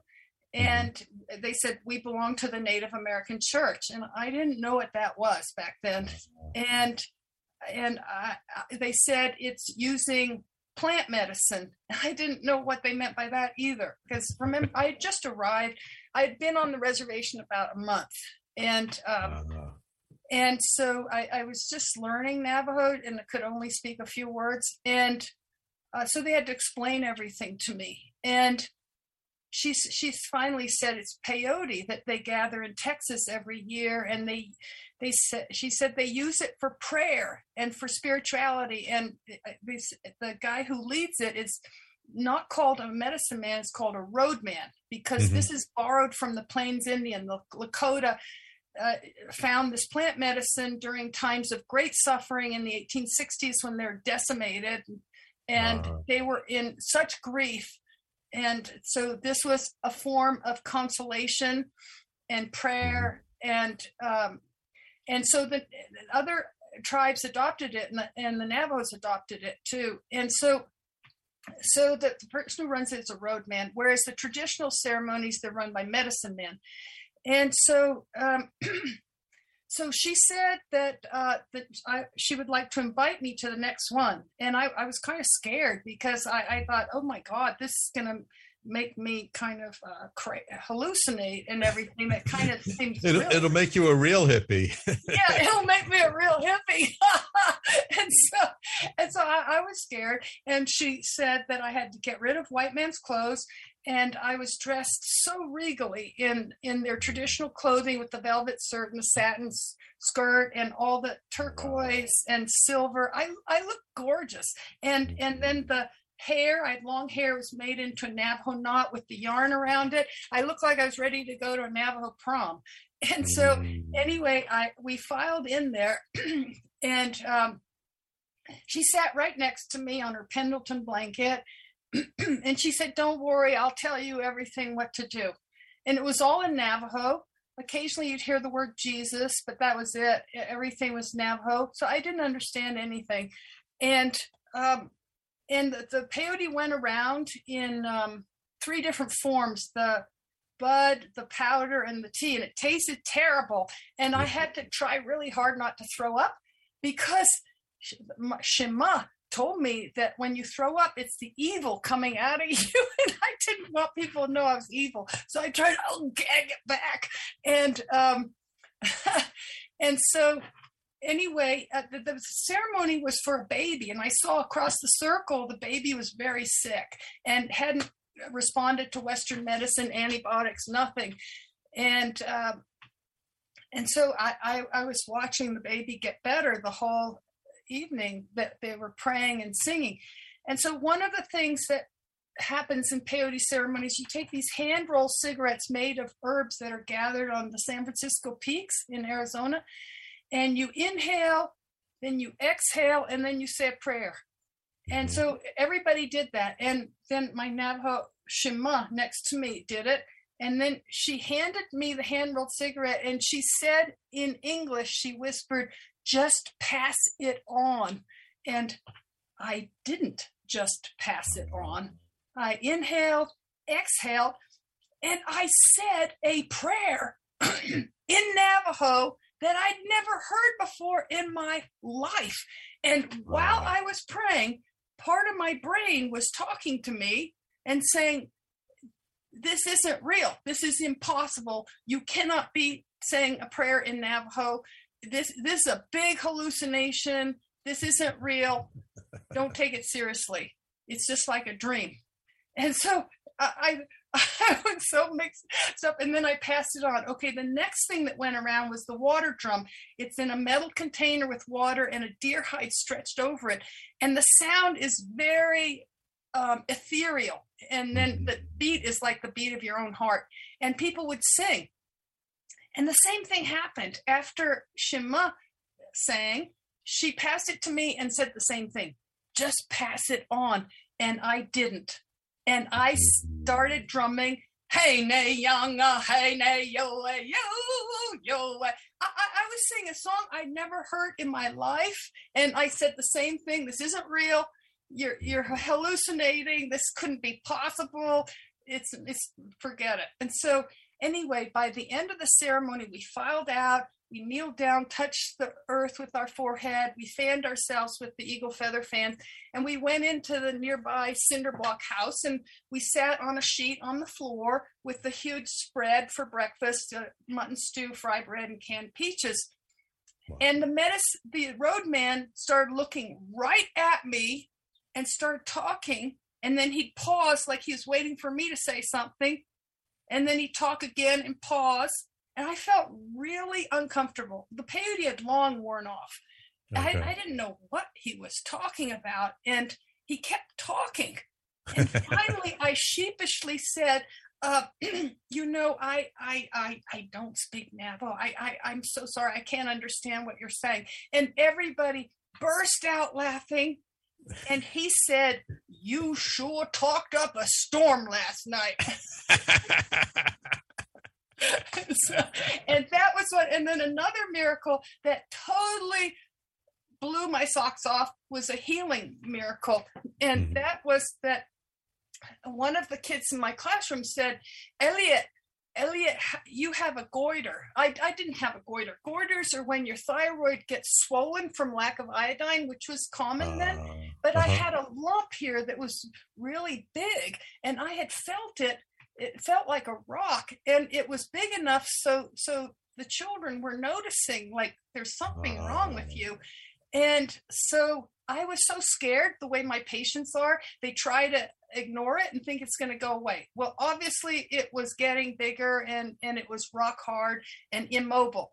And they said, we belong to the Native American Church. And I didn't know what that was back then. And and I, they said it's using plant medicine. I didn't know what they meant by that either. Because remember, I had just arrived. I had been on the reservation about a month. And um, and so I, I was just learning Navajo and I could only speak a few words. And uh, so they had to explain everything to me. And She's she's finally said it's peyote that they gather in Texas every year, and they they said she said they use it for prayer and for spirituality. And the, the guy who leads it is not called a medicine man; it's called a roadman because mm-hmm. this is borrowed from the Plains Indian. The Lakota uh, found this plant medicine during times of great suffering in the eighteen sixties when they're decimated, and wow. they were in such grief. And so this was a form of consolation and prayer. And um, and so the, the other tribes adopted it, and the, and the Navajos adopted it too. And so so the, the person who runs it is a roadman, whereas the traditional ceremonies, they're run by medicine men. And so um, so she said that, uh, that I, she would like to invite me to the next one. And I, I was kind of scared because I, I thought, oh, my God, this is going to make me kind of uh, cra- hallucinate and everything. That kind of seems it'll, it'll make you a real hippie. Yeah, it'll make me a real hippie. and so and so I, I was scared. And she said that I had to get rid of white man's clothes. And I was dressed so regally in, in their traditional clothing with the velvet shirt and the satin skirt and all the turquoise and silver. I I looked gorgeous. And and then the hair, I had long hair, was made into a Navajo knot with the yarn around it. I looked like I was ready to go to a Navajo prom. And so anyway, I we filed in there and um, she sat right next to me on her Pendleton blanket. And she said, don't worry, I'll tell you everything what to do. And it was all in Navajo. Occasionally you'd hear the word Jesus, but that was it. Everything was Navajo. So I didn't understand anything. And um, and the, the peyote went around in um, three different forms, the bud, the powder, and the tea. And it tasted terrible. And I had to try really hard not to throw up because Shema told me that when you throw up, it's the evil coming out of you. And I didn't want people to know I was evil. So I tried, oh, gag it back. And um, and so anyway, uh, the, the ceremony was for a baby. And I saw across the circle, the baby was very sick and hadn't responded to Western medicine, antibiotics, nothing. And uh, and so I, I, I was watching the baby get better the whole evening that they were praying and singing. And so one of the things that happens in peyote ceremonies, you take these hand roll cigarettes made of herbs that are gathered on the San Francisco Peaks in Arizona, and you inhale, then you exhale, and then you say a prayer. And so everybody did that. And then my Navajo Shema next to me did it. And then she handed me the hand rolled cigarette, and she said in English, she whispered, just pass it on. And I didn't just pass it on. I inhaled, exhaled, and I said a prayer in Navajo that I'd never heard before in my life. And while I was praying, part of my brain was talking to me and saying, this isn't real. This is impossible. You cannot be saying a prayer in Navajo. This this is a big hallucination. This isn't real. Don't take it seriously. It's just like a dream. And so I, I, I was so mixed up. And then I passed it on. Okay, the next thing that went around was the water drum. It's in a metal container with water and a deer hide stretched over it. And the sound is very um, ethereal. And then the beat is like the beat of your own heart. And people would sing. And the same thing happened after Shema sang. She passed it to me and said the same thing. Just pass it on. And I didn't. And I started drumming. Hey, nay, young, hey, nay, yo, yo, yo. I, I was singing a song I'd never heard in my life. And I said the same thing. This isn't real. You're you're hallucinating. This couldn't be possible. It's it's forget it. And so anyway, by the end of the ceremony, we filed out. We kneeled down, touched the earth with our forehead. We fanned ourselves with the eagle feather fans. And we went into the nearby cinder block house, and we sat on a sheet on the floor with the huge spread for breakfast, uh, mutton stew, fry bread, and canned peaches. Wow. And the medicine, the roadman started looking right at me and started talking. And then he'd pause like he was waiting for me to say something. And then he'd talk again and pause. And I felt really uncomfortable. The peyote had long worn off. Okay. I, I didn't know what he was talking about. And he kept talking. And finally, I sheepishly said, uh, you know, I, I I I don't speak Navajo. I, I, I'm so sorry. I can't understand what you're saying. And everybody burst out laughing. And he said, you sure talked up a storm last night. And, so, and that was what, and then another miracle that totally blew my socks off was a healing miracle. And mm-hmm. that was that one of the kids in my classroom said, Elliott, Elliott, you have a goiter. I, I didn't have a goiter. Goiters are when your thyroid gets swollen from lack of iodine, which was common uh, then. But uh-huh. I had a lump here that was really big, and I had felt it. It felt like a rock, and it was big enough so so the children were noticing, like, there's something oh. wrong with you. And so I was so scared, the way my patients are. They try to ignore it and think it's going to go away. Well, obviously it was getting bigger, and and it was rock hard and immobile.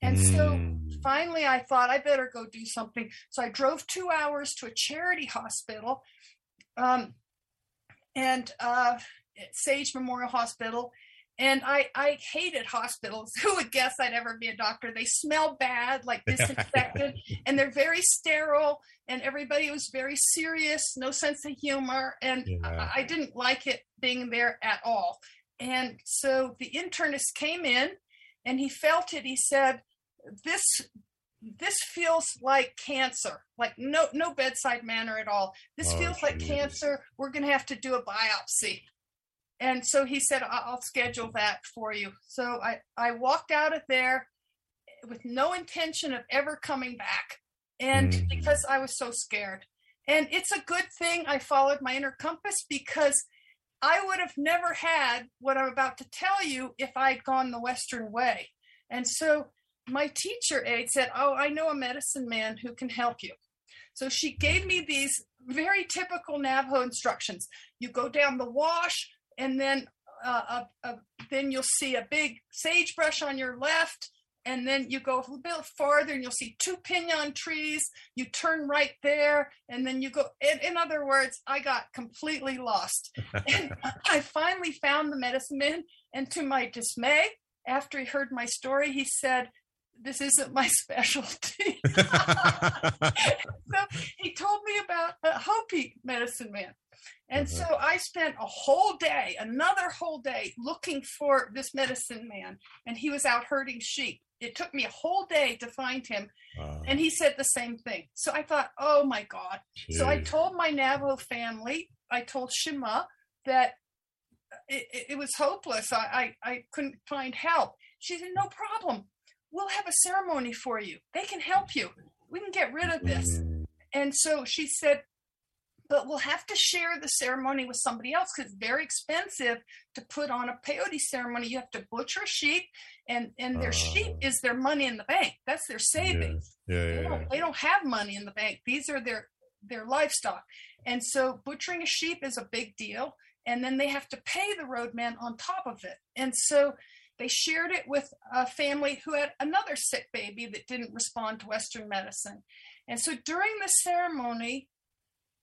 And mm. so finally I thought I better go do something. So I drove two hours to a charity hospital, um and uh Sage Memorial Hospital. And I, I hated hospitals. Who would guess I'd ever be a doctor? They smell bad, like disinfected, and they're very sterile, and everybody was very serious, no sense of humor. And yeah. I, I didn't like it being there at all. And so the internist came in, and he felt it. He said, this this feels like cancer, like no, no bedside manner at all. This oh, feels geez. like cancer. We're going to have to do a biopsy. And so he said, I'll schedule that for you. So I, I walked out of there with no intention of ever coming back, and mm. because I was so scared. And it's a good thing I followed my inner compass, because I would have never had what I'm about to tell you if I'd gone the Western way. And so my teacher aide said, oh, I know a medicine man who can help you. So she gave me these very typical Navajo instructions. You go down the wash, and then uh, uh, uh, then you'll see a big sagebrush on your left, and then you go a little bit farther, and you'll see two pinyon trees. You turn right there, and then you go. In, in other words, I got completely lost. And I finally found the medicine man, and to my dismay, after he heard my story, he said, this isn't my specialty. So he told me about a Hopi medicine man. And mm-hmm. so I spent a whole day, another whole day, looking for this medicine man. And he was out herding sheep. It took me a whole day to find him. Wow. And he said the same thing. So I thought, oh, my God. Jeez. So I told my Navajo family, I told Shema that it, it, it was hopeless. I, I, I couldn't find help. She said, no problem. We'll have a ceremony for you. They can help you. We can get rid of this. And so she said, but we'll have to share the ceremony with somebody else, because it's very expensive to put on a peyote ceremony. You have to butcher sheep, and, and their uh, sheep is their money in the bank. That's their savings. Yeah, yeah, they, don't, yeah. they don't have money in the bank. These are their, their livestock. And so butchering a sheep is a big deal. And then they have to pay the roadman on top of it. And so they shared it with a family who had another sick baby that didn't respond to Western medicine. And so during the ceremony,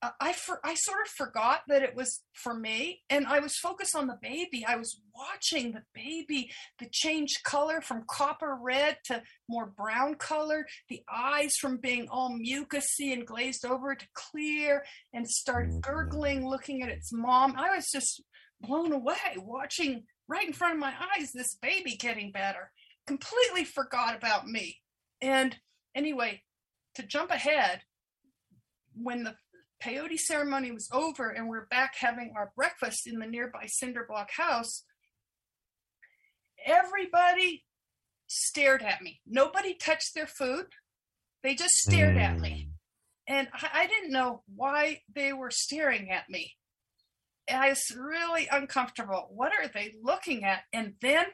I for, I sort of forgot that it was for me, and I was focused on the baby. I was watching the baby, the change color from copper red to more brown color, the eyes from being all mucousy and glazed over to clear and start gurgling, looking at its mom. I was just blown away watching right in front of my eyes this baby getting better. Completely forgot about me. And anyway, to jump ahead, when the peyote ceremony was over and we're back having our breakfast in the nearby cinder block house, everybody stared at me. Nobody touched their food. They just stared mm. at me. And I didn't know why they were staring at me. I was really uncomfortable. What are they looking at? And then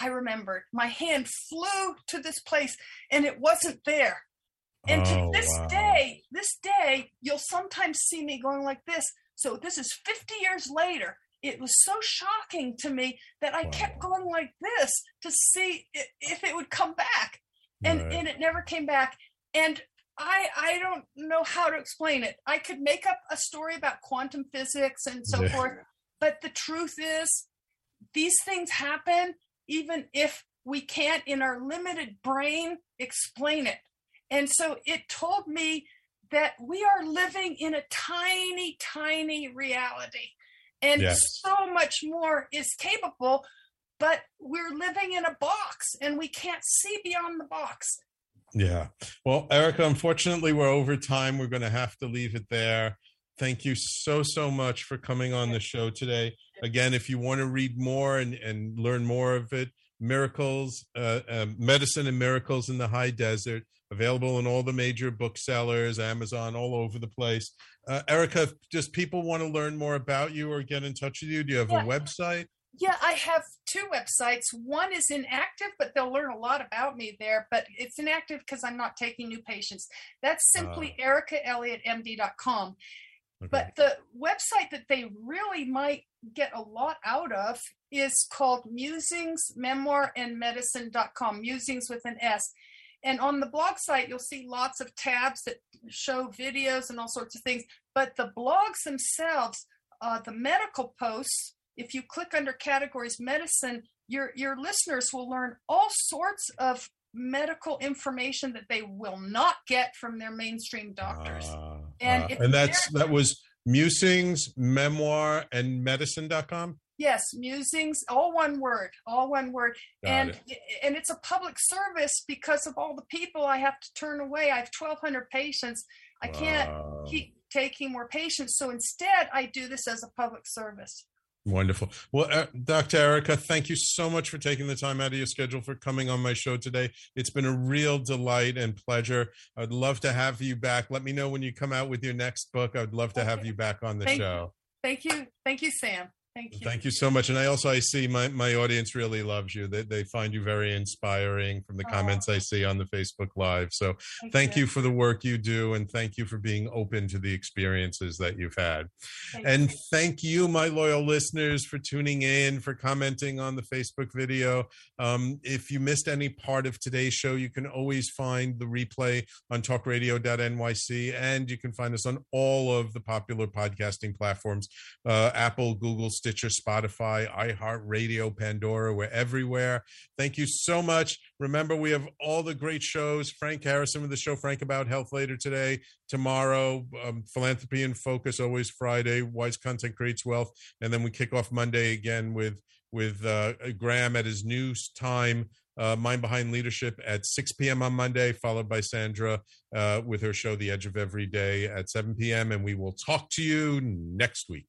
I remembered my hand flew to this place and it wasn't there. And to oh, this wow. day, this day, you'll sometimes see me going like this. So this is fifty years later. It was so shocking to me that I wow. kept going like this to see if it would come back. And, right. and it never came back. And I I don't know how to explain it. I could make up a story about quantum physics and so yeah. forth. But the truth is, these things happen even if we can't, in our limited brain, explain it. And so it told me that we are living in a tiny, tiny reality, and yes. so much more is capable, but we're living in a box and we can't see beyond the box. Yeah. Well, Erica, unfortunately, we're over time. We're going to have to leave it there. Thank you so, so much for coming on the show today. Again, if you want to read more and, and learn more of it, Miracles, uh, uh, Medicine and Miracles in the High Desert, available in all the major booksellers, Amazon, all over the place. Uh, Erica, if just people want to learn more about you or get in touch with you, do you have yeah. a website? Yeah, I have two websites. One is inactive, but they'll learn a lot about me there, but it's inactive because I'm not taking new patients. That's simply uh, Erica Elliott M D dot com. Okay. But the website that they really might get a lot out of is called musings memoir and medicine dot com, musings with an S. And on the blog site, you'll see lots of tabs that show videos and all sorts of things. But the blogs themselves, uh, the medical posts, if you click under categories medicine, your, your listeners will learn all sorts of medical information that they will not get from their mainstream doctors. Uh, and uh, and that's that was musings, memoir, and medicine dot com? Yes, musings, all one word, all one word. Got and it. and it's a public service because of all the people I have to turn away. I have twelve hundred patients. I can't wow. keep taking more patients. So instead, I do this as a public service. Wonderful. Well, uh, Doctor Erica, thank you so much for taking the time out of your schedule for coming on my show today. It's been a real delight and pleasure. I'd love to have you back. Let me know when you come out with your next book. I'd love to okay. have you back on the thank show. You. Thank you. Thank you, Sam. Thank you. Thank you so much. And I also, I see my, my audience really loves you. They, they find you very inspiring from the comments oh. I see on the Facebook Live. So thank, thank you. you for the work you do. And thank you for being open to the experiences that you've had. Thank and you. Thank you, my loyal listeners, for tuning in, for commenting on the Facebook video. Um, if you missed any part of today's show, you can always find the replay on talk radio dot N Y C. And you can find us on all of the popular podcasting platforms, uh, Apple, Google, Stitcher, Spotify, iHeartRadio, Pandora. We're everywhere. Thank you so much. Remember, we have all the great shows. Frank Harrison with the show Frank About Health later today, tomorrow, um, Philanthropy in Focus, always Friday, Wise Content Creates Wealth. And then we kick off Monday again with, with uh, Graham at his new time, uh, Mind Behind Leadership at six p.m. on Monday, followed by Sandra uh, with her show The Edge of Every Day at seven p.m. And we will talk to you next week.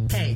Hey,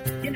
In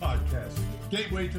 Podcast, Gateway to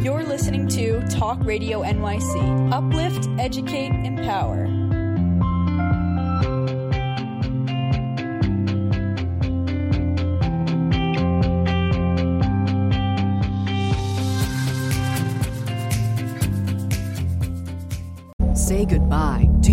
You're listening to Talk Radio N Y C. Uplift, educate, empower. Say goodbye to